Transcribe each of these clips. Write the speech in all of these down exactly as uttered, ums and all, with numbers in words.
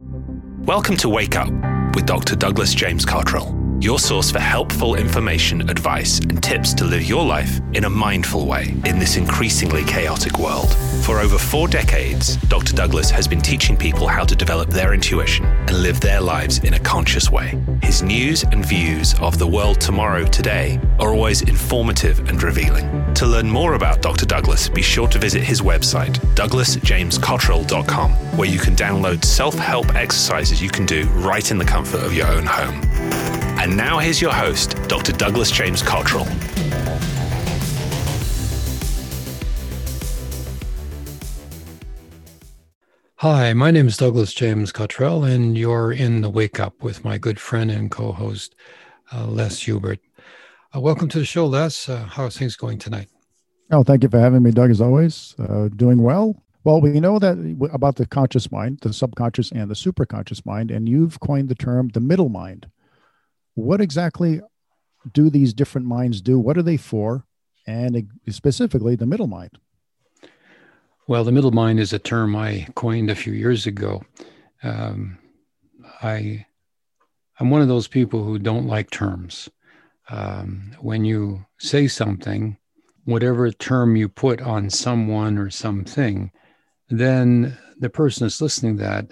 Welcome to Wake Up with Doctor Douglas James Cottrell, your source for helpful information, advice, and tips to live your life in a mindful way in this increasingly chaotic world. For over four decades, Doctor Douglas has been teaching people how to develop their intuition and live their lives in a conscious way. His news and views of the world tomorrow, today, are always informative and revealing. To learn more about Doctor Douglas, be sure to visit his website, Douglas James Cartrell dot com, where you can download self-help exercises you can do right in the comfort of your own home. And now here's your host, Doctor Douglas James Cottrell. Hi, my name is Douglas James Cottrell, and you're in the Wake Up with my good friend and co-host, uh, Les Hubert. Uh, welcome to the show, Les. Uh, how are things going tonight? Oh, thank you for having me, Doug, as always. Uh, doing well. Well, we know that about the conscious mind, the subconscious and the superconscious mind, and you've coined the term the middle mind. What exactly do these different minds do? What are they for? And specifically, the middle mind. Well, the middle mind is a term I coined a few years ago. Um, I, I'm one of those people who don't like terms. Um, when you say something, whatever term you put on someone or something, then the person that's listening to that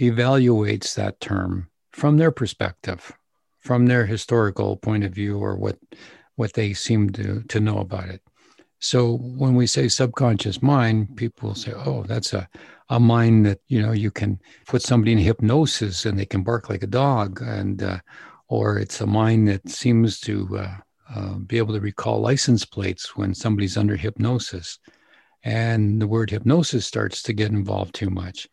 evaluates that term from their perspective, from their historical point of view or what what they seem to, to know about it. So when we say subconscious mind, people say, oh, that's a, a mind that, you know, you can put somebody in hypnosis and they can bark like a dog, and uh, or it's a mind that seems to uh, uh, be able to recall license plates when somebody's under hypnosis. And the word hypnosis starts to get involved too much.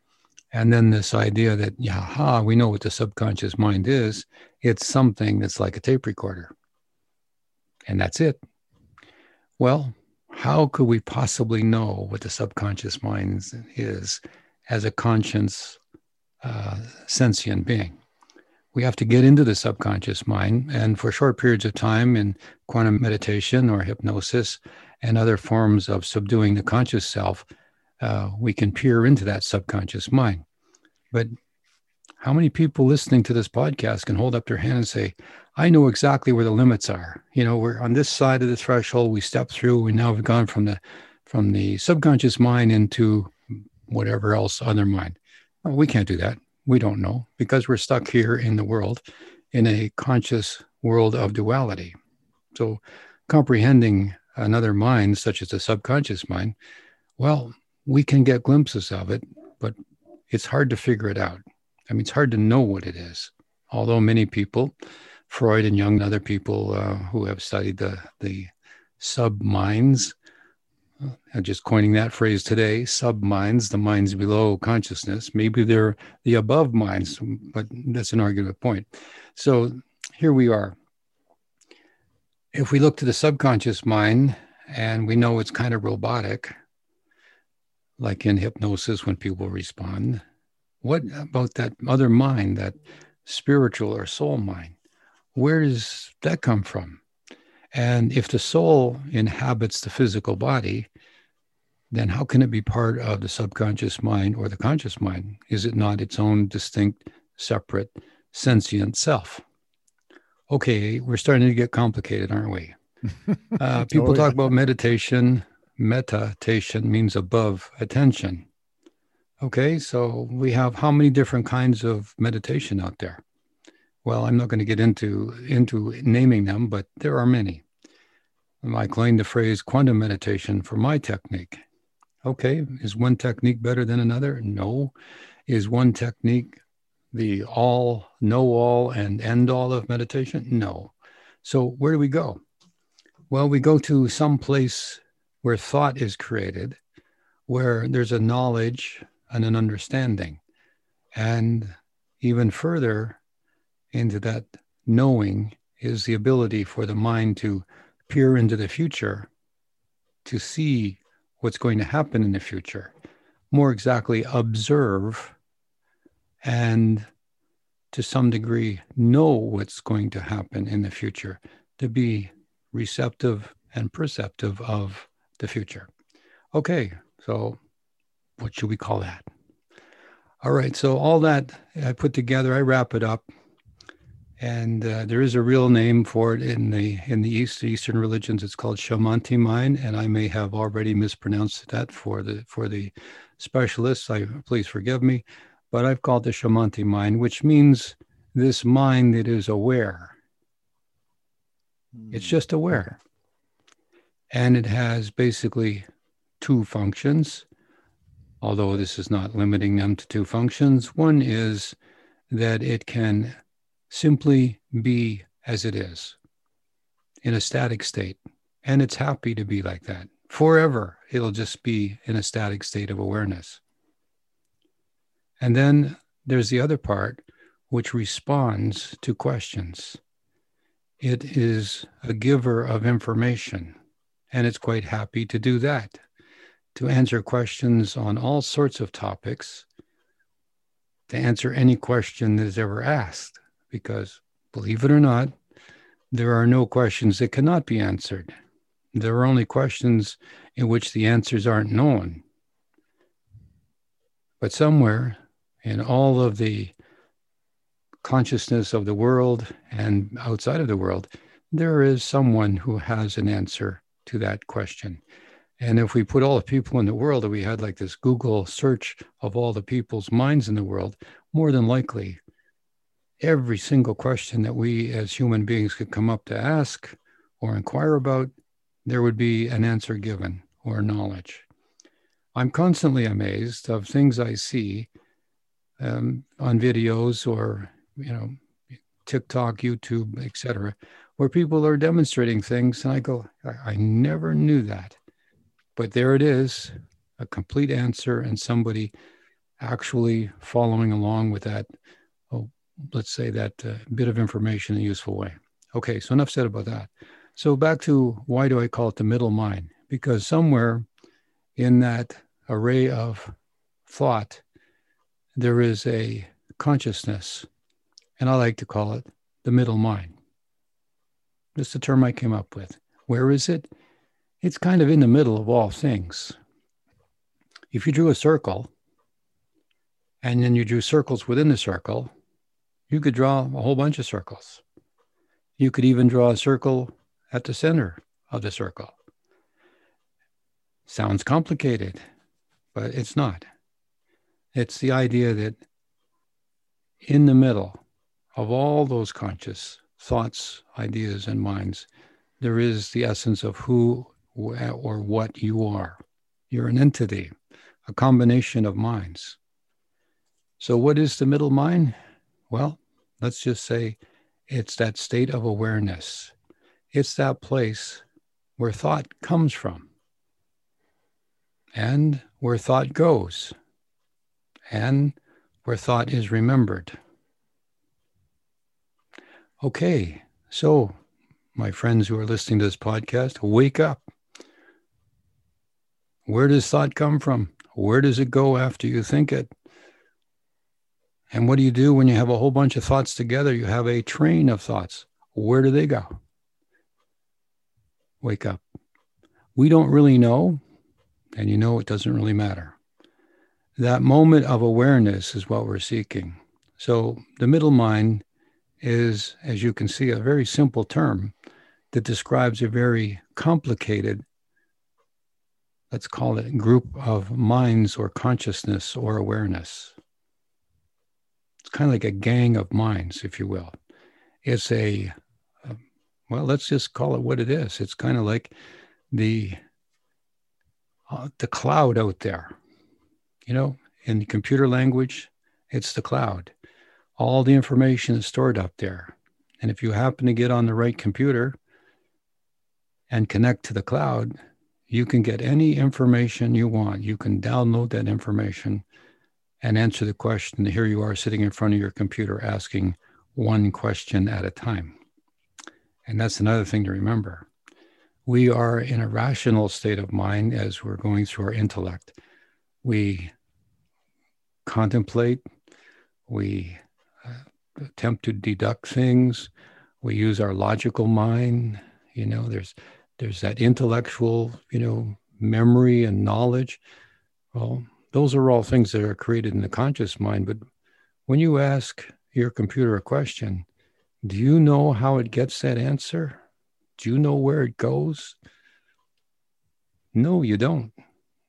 And then this idea that, yeah, ha, we know what the subconscious mind is. It's something that's like a tape recorder. And that's it. Well, how could we possibly know what the subconscious mind is as a conscious, uh, sentient being? We have to get into the subconscious mind, and for short periods of time in quantum meditation or hypnosis and other forms of subduing the conscious self, Uh, we can peer into that subconscious mind. But how many people listening to this podcast can hold up their hand and say, I know exactly where the limits are. You know, we're on this side of the threshold, we step through, and now we've gone from the from the subconscious mind into whatever else other mind. Well, we can't do that. We don't know, because we're stuck here in the world, in a conscious world of duality. So comprehending another mind, such as the subconscious mind, well, we can get glimpses of it, but it's hard to figure it out. I mean, it's hard to know what it is. Although many people, Freud and Jung and other people uh, who have studied the, the sub-minds, uh, I'm just coining that phrase today, sub-minds, the minds below consciousness, maybe they're the above minds, but that's an arguable point. So here we are. If we look to the subconscious mind and we know it's kind of robotic, like in hypnosis when people respond, what about that other mind, that spiritual or soul mind? Where does that come from? And if the soul inhabits the physical body, then how can it be part of the subconscious mind or the conscious mind? Is it not its own distinct, separate, sentient self? Okay, we're starting to get complicated, aren't we? Uh, people oh, yeah. talk about meditation. Meditation means above attention. Okay, so we have how many different kinds of meditation out there? Well, I'm not going to get into into naming them, but there are many. I coined the phrase quantum meditation for my technique. Okay, is one technique better than another? No. Is one technique the all, know all, and end all of meditation? No. So where do we go? Well, we go to some place where thought is created, where there's a knowledge and an understanding, and even further into that knowing is the ability for the mind to peer into the future, to see what's going to happen in the future, more exactly observe, and to some degree know what's going to happen in the future, to be receptive and perceptive of the future. Okay, so what should we call that? All right. So all that I put together, I wrap it up. And uh, there is a real name for it in the in the East, Eastern religions. It's called Shamanti Mind, and I may have already mispronounced that for the for the specialists. I please forgive me, but I've called it Shamanti Mind, which means this mind that is aware. Mm. It's just aware, and it has basically two functions. Although this is not limiting them to two functions, one is that it can simply be as it is, in a static state. And it's happy to be like that. Forever, it'll just be in a static state of awareness. And then there's the other part, which responds to questions. It is a giver of information, and it's quite happy to do that, to answer questions on all sorts of topics, to answer any question that is ever asked. Because, believe it or not, there are no questions that cannot be answered. There are only questions in which the answers aren't known. But somewhere in all of the consciousness of the world and outside of the world, there is someone who has an answer to that question. And if we put all the people in the world, that we had like this Google search of all the people's minds in the world, more than likely, every single question that we as human beings could come up to ask or inquire about, there would be an answer given or knowledge. I'm constantly amazed of things I see um, on videos or, you know, TikTok, YouTube, et cetera, where people are demonstrating things, and I go, I, I never knew that. But there it is, a complete answer, and somebody actually following along with that, oh, let's say that uh, bit of information in a useful way. Okay, so enough said about that. So back to why do I call it the middle mind? Because somewhere in that array of thought, there is a consciousness, and I like to call it the middle mind. That's the term I came up with. Where is it? It's kind of in the middle of all things. If you drew a circle, and then you drew circles within the circle, you could draw a whole bunch of circles. You could even draw a circle at the center of the circle. Sounds complicated, but it's not. It's the idea that in the middle of all those conscious thoughts, ideas, and minds, there is the essence of who or what you are. You're an entity, a combination of minds. So what is the middle mind? Well, let's just say it's that state of awareness. It's that place where thought comes from and where thought goes and where thought is remembered. Okay, so my friends who are listening to this podcast, wake up. Where does thought come from? Where does it go after you think it? And what do you do when you have a whole bunch of thoughts together? You have a train of thoughts. Where do they go? Wake up. We don't really know, and you know it doesn't really matter. That moment of awareness is what we're seeking. So the middle mind is, as you can see, a very simple term that describes a very complicated, let's call it, group of minds or consciousness or awareness. It's kind of like a gang of minds, if you will. It's a, well, let's just call it what it is. It's kind of like the uh, the cloud out there. You know, in computer language, it's the cloud. All the information is stored up there. And if you happen to get on the right computer and connect to the cloud, you can get any information you want. You can download that information and answer the question. Here you are sitting in front of your computer asking one question at a time. And that's another thing to remember. We are in a rational state of mind as we're going through our intellect. We contemplate, we uh, attempt to deduct things, we use our logical mind. You know, there's there's that intellectual, you know, memory and knowledge. Well, those are all things that are created in the conscious mind. But when you ask your computer a question, do you know how it gets that answer? Do you know where it goes? No, you don't.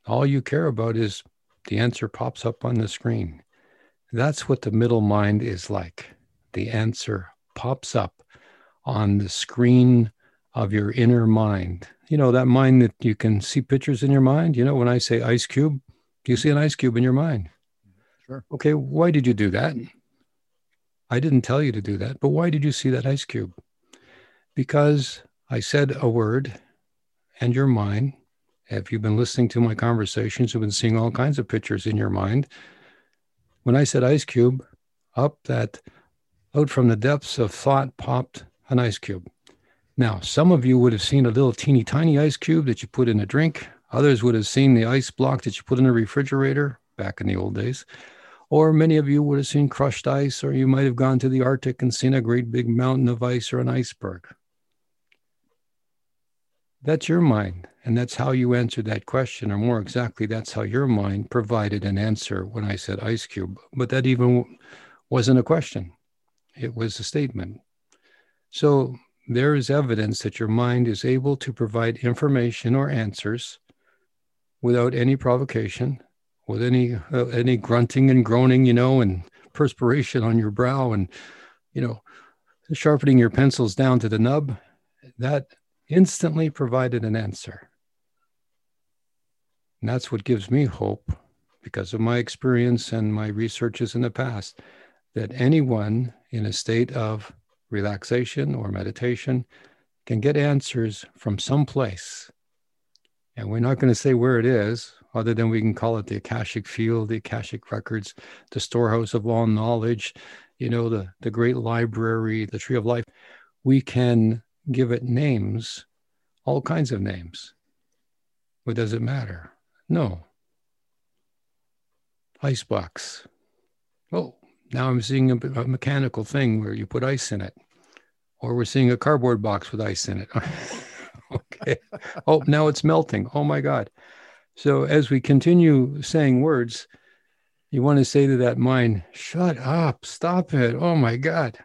All you care about is the answer pops up on the screen. That's what the middle mind is like. The answer pops up on the screen of your inner mind. You know, that mind that you can see pictures in your mind. You know, when I say ice cube, you see an ice cube in your mind. Sure. Okay, why did you do that? I didn't tell you to do that, but why did you see that ice cube? Because I said a word and your mind, if you've been listening to my conversations, you've been seeing all kinds of pictures in your mind. When I said ice cube, up that, out from the depths of thought popped an ice cube. Now, some of you would have seen a little teeny tiny ice cube that you put in a drink. Others would have seen the ice block that you put in a refrigerator back in the old days. Or many of you would have seen crushed ice, or you might have gone to the Arctic and seen a great big mountain of ice or an iceberg. That's your mind, and that's how you answered that question, or more exactly, that's how your mind provided an answer when I said ice cube. But that even wasn't a question. It was a statement. So there is evidence that your mind is able to provide information or answers without any provocation, with any uh, any grunting and groaning, you know, and perspiration on your brow and, you know, sharpening your pencils down to the nub. That instantly provided an answer. And that's what gives me hope, because of my experience and my researches in the past, that anyone in a state of relaxation or meditation can get answers from someplace. And we're not going to say where it is, other than we can call it the Akashic Field, the Akashic Records, the storehouse of all knowledge, you know, the, the great library, the Tree of Life. We can give it names, all kinds of names. But does it matter? No. Icebox. Oh, now I'm seeing a, a mechanical thing where you put ice in it. Or we're seeing a cardboard box with ice in it. Okay. Oh, now it's melting. Oh, my God. So as we continue saying words, you want to say to that mind, shut up, stop it. Oh, my God.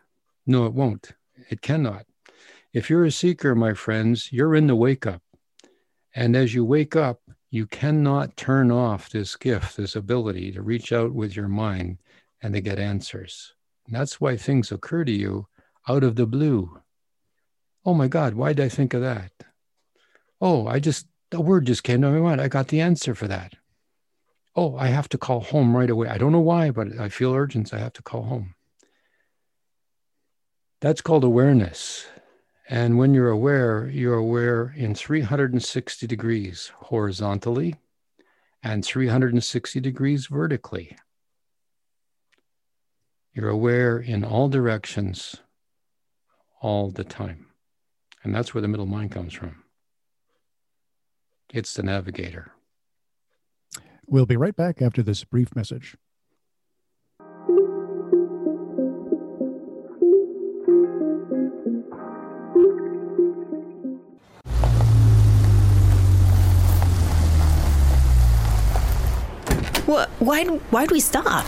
No, it won't. It cannot. If you're a seeker, my friends, you're in the wake up. And as you wake up, you cannot turn off this gift, this ability to reach out with your mind and to get answers. And that's why things occur to you out of the blue. Oh my God, why did I think of that? Oh, I just, the word just came to my mind. I got the answer for that. Oh, I have to call home right away. I don't know why, but I feel urgent. I have to call home. That's called awareness. And when you're aware, you're aware in three hundred sixty degrees horizontally and three hundred sixty degrees vertically. You're aware in all directions all the time. And that's where the middle mind comes from. It's the navigator. We'll be right back after this brief message. What? Why? Why'd we stop?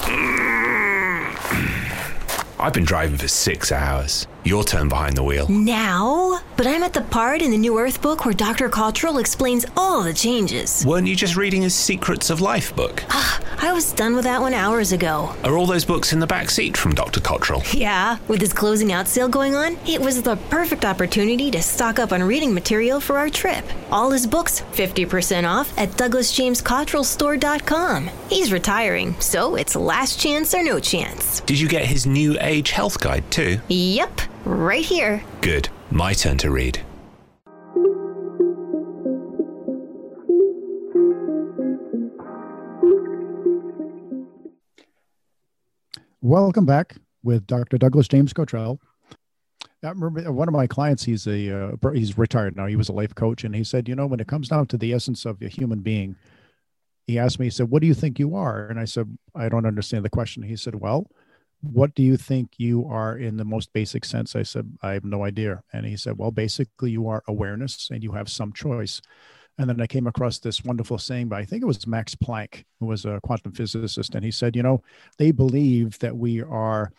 I've been driving for six hours. Your turn behind the wheel. Now? But I'm at the part in the New Earth book where Doctor Cottrell explains all the changes. Weren't you just reading his Secrets of Life book? Ah, I was done with that one hours ago. Are all those books in the back seat from Doctor Cottrell? Yeah. With his closing out sale going on, it was the perfect opportunity to stock up on reading material for our trip. All his books, fifty percent off at Douglas James Cartrell Store dot com. He's retiring, so it's last chance or no chance. Did you get his New Age Health Guide too? Yep. Right here. Good. My turn to read. Welcome back with Doctor Douglas James Cottrell. I remember one of my clients, he's a uh, he's retired now. He was a life coach, and he said, you know, when it comes down to the essence of a human being, he asked me, he said, what do you think you are? And I said, I don't understand the question. He said, well, what do you think you are in the most basic sense? I said, I have no idea. And he said, well, basically you are awareness and you have some choice. And then I came across this wonderful saying by, I think it was Max Planck, who was a quantum physicist. And he said, you know, they believe that we are,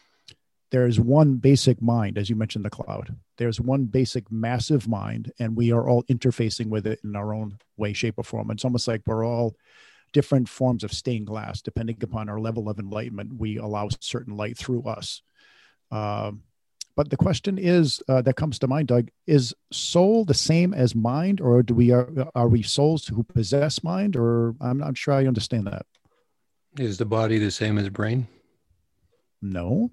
there is one basic mind, as you mentioned, the cloud. There's one basic massive mind, and we are all interfacing with it in our own way, shape, or form. It's almost like we're all different forms of stained glass. Depending upon our level of enlightenment, we allow certain light through us. Um, but the question is, uh, that comes to mind, Doug, is soul the same as mind, or do we are, are we souls who possess mind? Or I'm not sure I understand that. Is the body the same as brain? No.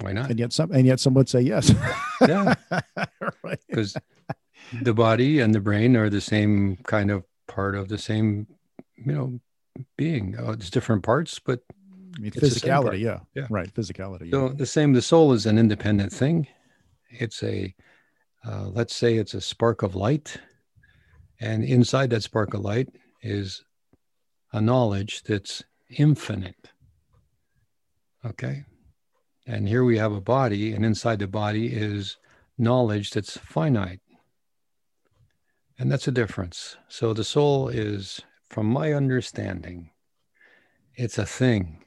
Why not? And yet some, and yet some would say yes. Yeah, right. Because the body and the brain are the same kind of part of the same, you know, being. Oh, it's different parts, but I mean, it's physicality. Yeah. Yeah, right. Physicality. So yeah. The same. The soul is an independent thing. It's a, uh, let's say, it's a spark of light, and inside that spark of light is a knowledge that's infinite. Okay. And here we have a body, and inside the body is knowledge that's finite. And that's a difference. So the soul is, from my understanding, it's a thing.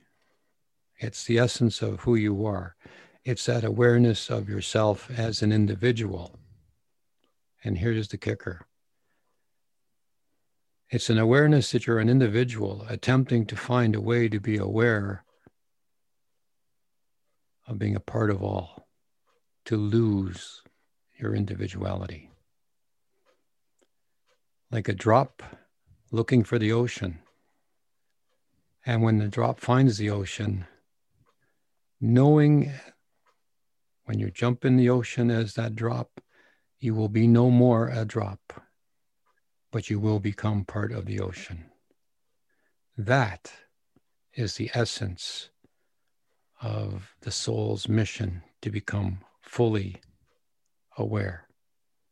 It's the essence of who you are. It's that awareness of yourself as an individual. And here's the kicker. It's an awareness that you're an individual attempting to find a way to be aware of being a part of all, to lose your individuality. Like a drop looking for the ocean. And when the drop finds the ocean, knowing when you jump in the ocean as that drop, you will be no more a drop, but you will become part of the ocean. That is the essence of the soul's mission, to become fully aware,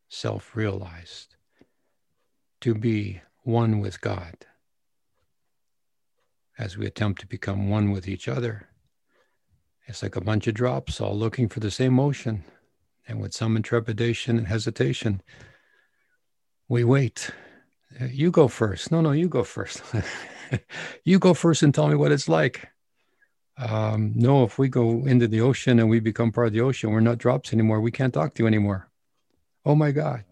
self-realized, to be one with God. As we attempt to become one with each other, it's like a bunch of drops all looking for the same ocean, and with some trepidation and hesitation, we wait. You go first. No, no, you go first. You go first and tell me what it's like. Um, no, if we go into the ocean and we become part of the ocean, we're not drops anymore. We can't talk to you anymore. Oh my God.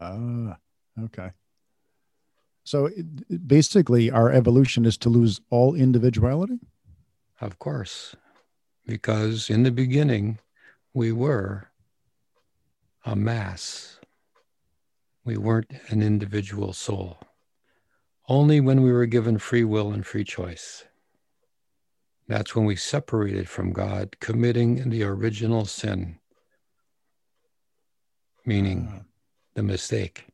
Ah, okay. So it, basically our evolution is to lose all individuality? Of course, because in the beginning we were a mass. We weren't an individual soul. Only when we were given free will and free choice. That's when we separated from God, committing the original sin, meaning the mistake.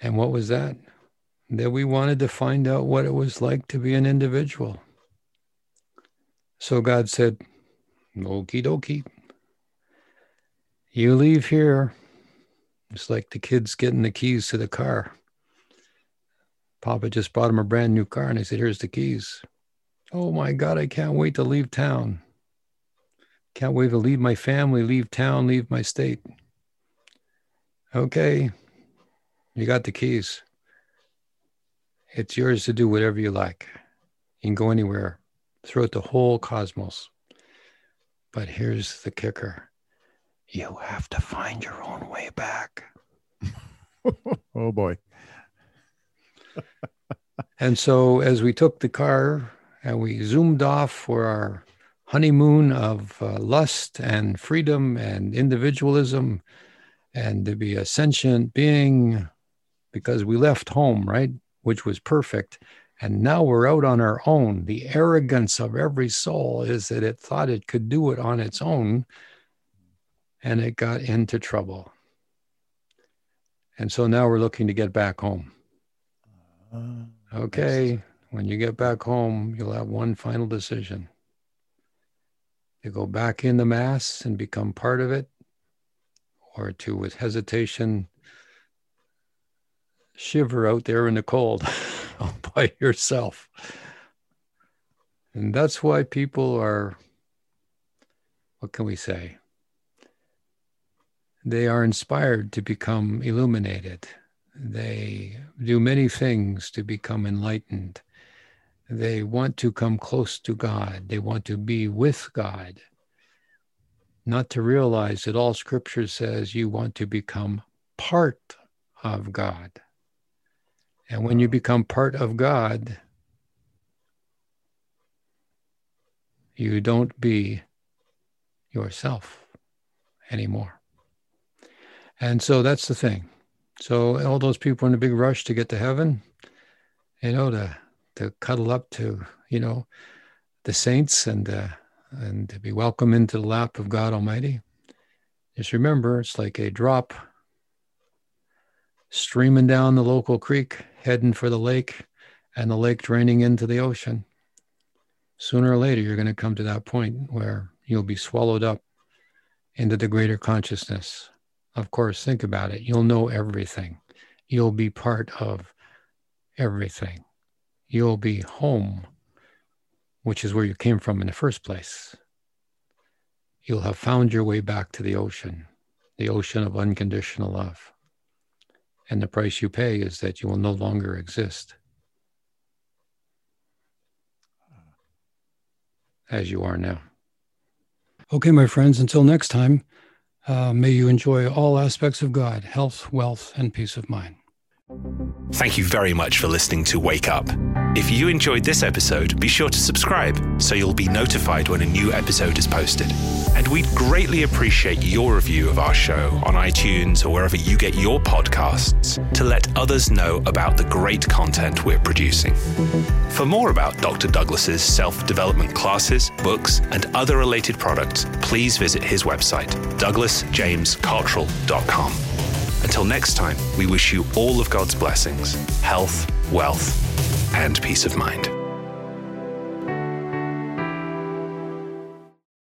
And what was that? That we wanted to find out what it was like to be an individual. So God said, okie dokie, you leave here. It's like the kids getting the keys to the car. Papa just bought him a brand new car, and he said, here's the keys. Oh my God, I can't wait to leave town. Can't wait to leave my family, leave town, leave my state. Okay, you got the keys. It's yours to do whatever you like. You can go anywhere throughout the whole cosmos. But here's the kicker. You have to find your own way back. Oh boy. And so as we took the car, and we zoomed off for our honeymoon of uh, lust and freedom and individualism and to be a sentient being, because we left home, right? Which was perfect. And now we're out on our own. The arrogance of every soul is that it thought it could do it on its own, and it got into trouble. And so now we're looking to get back home. Okay. When you get back home, you'll have one final decision. To go back in the mass and become part of it, or to, with hesitation, shiver out there in the cold all by yourself. And that's why people are, what can we say? They are inspired to become illuminated. They do many things to become enlightened. They want to come close to God. They want to be with God. Not to realize that all Scripture says you want to become part of God. And when you become part of God, you don't be yourself anymore. And so that's the thing. So all those people in a big rush to get to heaven, you know, to to cuddle up to, you know, the saints and uh, and to be welcomed into the lap of God Almighty. Just remember, it's like a drop streaming down the local creek, heading for the lake, and the lake draining into the ocean. Sooner or later, you're going to come to that point where you'll be swallowed up into the greater consciousness. Of course, think about it. You'll know everything. You'll be part of everything. You'll be home, which is where you came from in the first place. You'll have found your way back to the ocean, the ocean of unconditional love. And the price you pay is that you will no longer exist as you are now. Okay, my friends, until next time, uh, may you enjoy all aspects of God, health, wealth, and peace of mind. Thank you very much for listening to Wake Up. If you enjoyed this episode, be sure to subscribe so you'll be notified when a new episode is posted. And we'd greatly appreciate your review of our show on iTunes or wherever you get your podcasts to let others know about the great content we're producing. For more about Doctor Douglas's self-development classes, books, and other related products, please visit his website, Douglas James Cartrell dot com. Until next time, we wish you all of God's blessings, health, wealth, and peace of mind.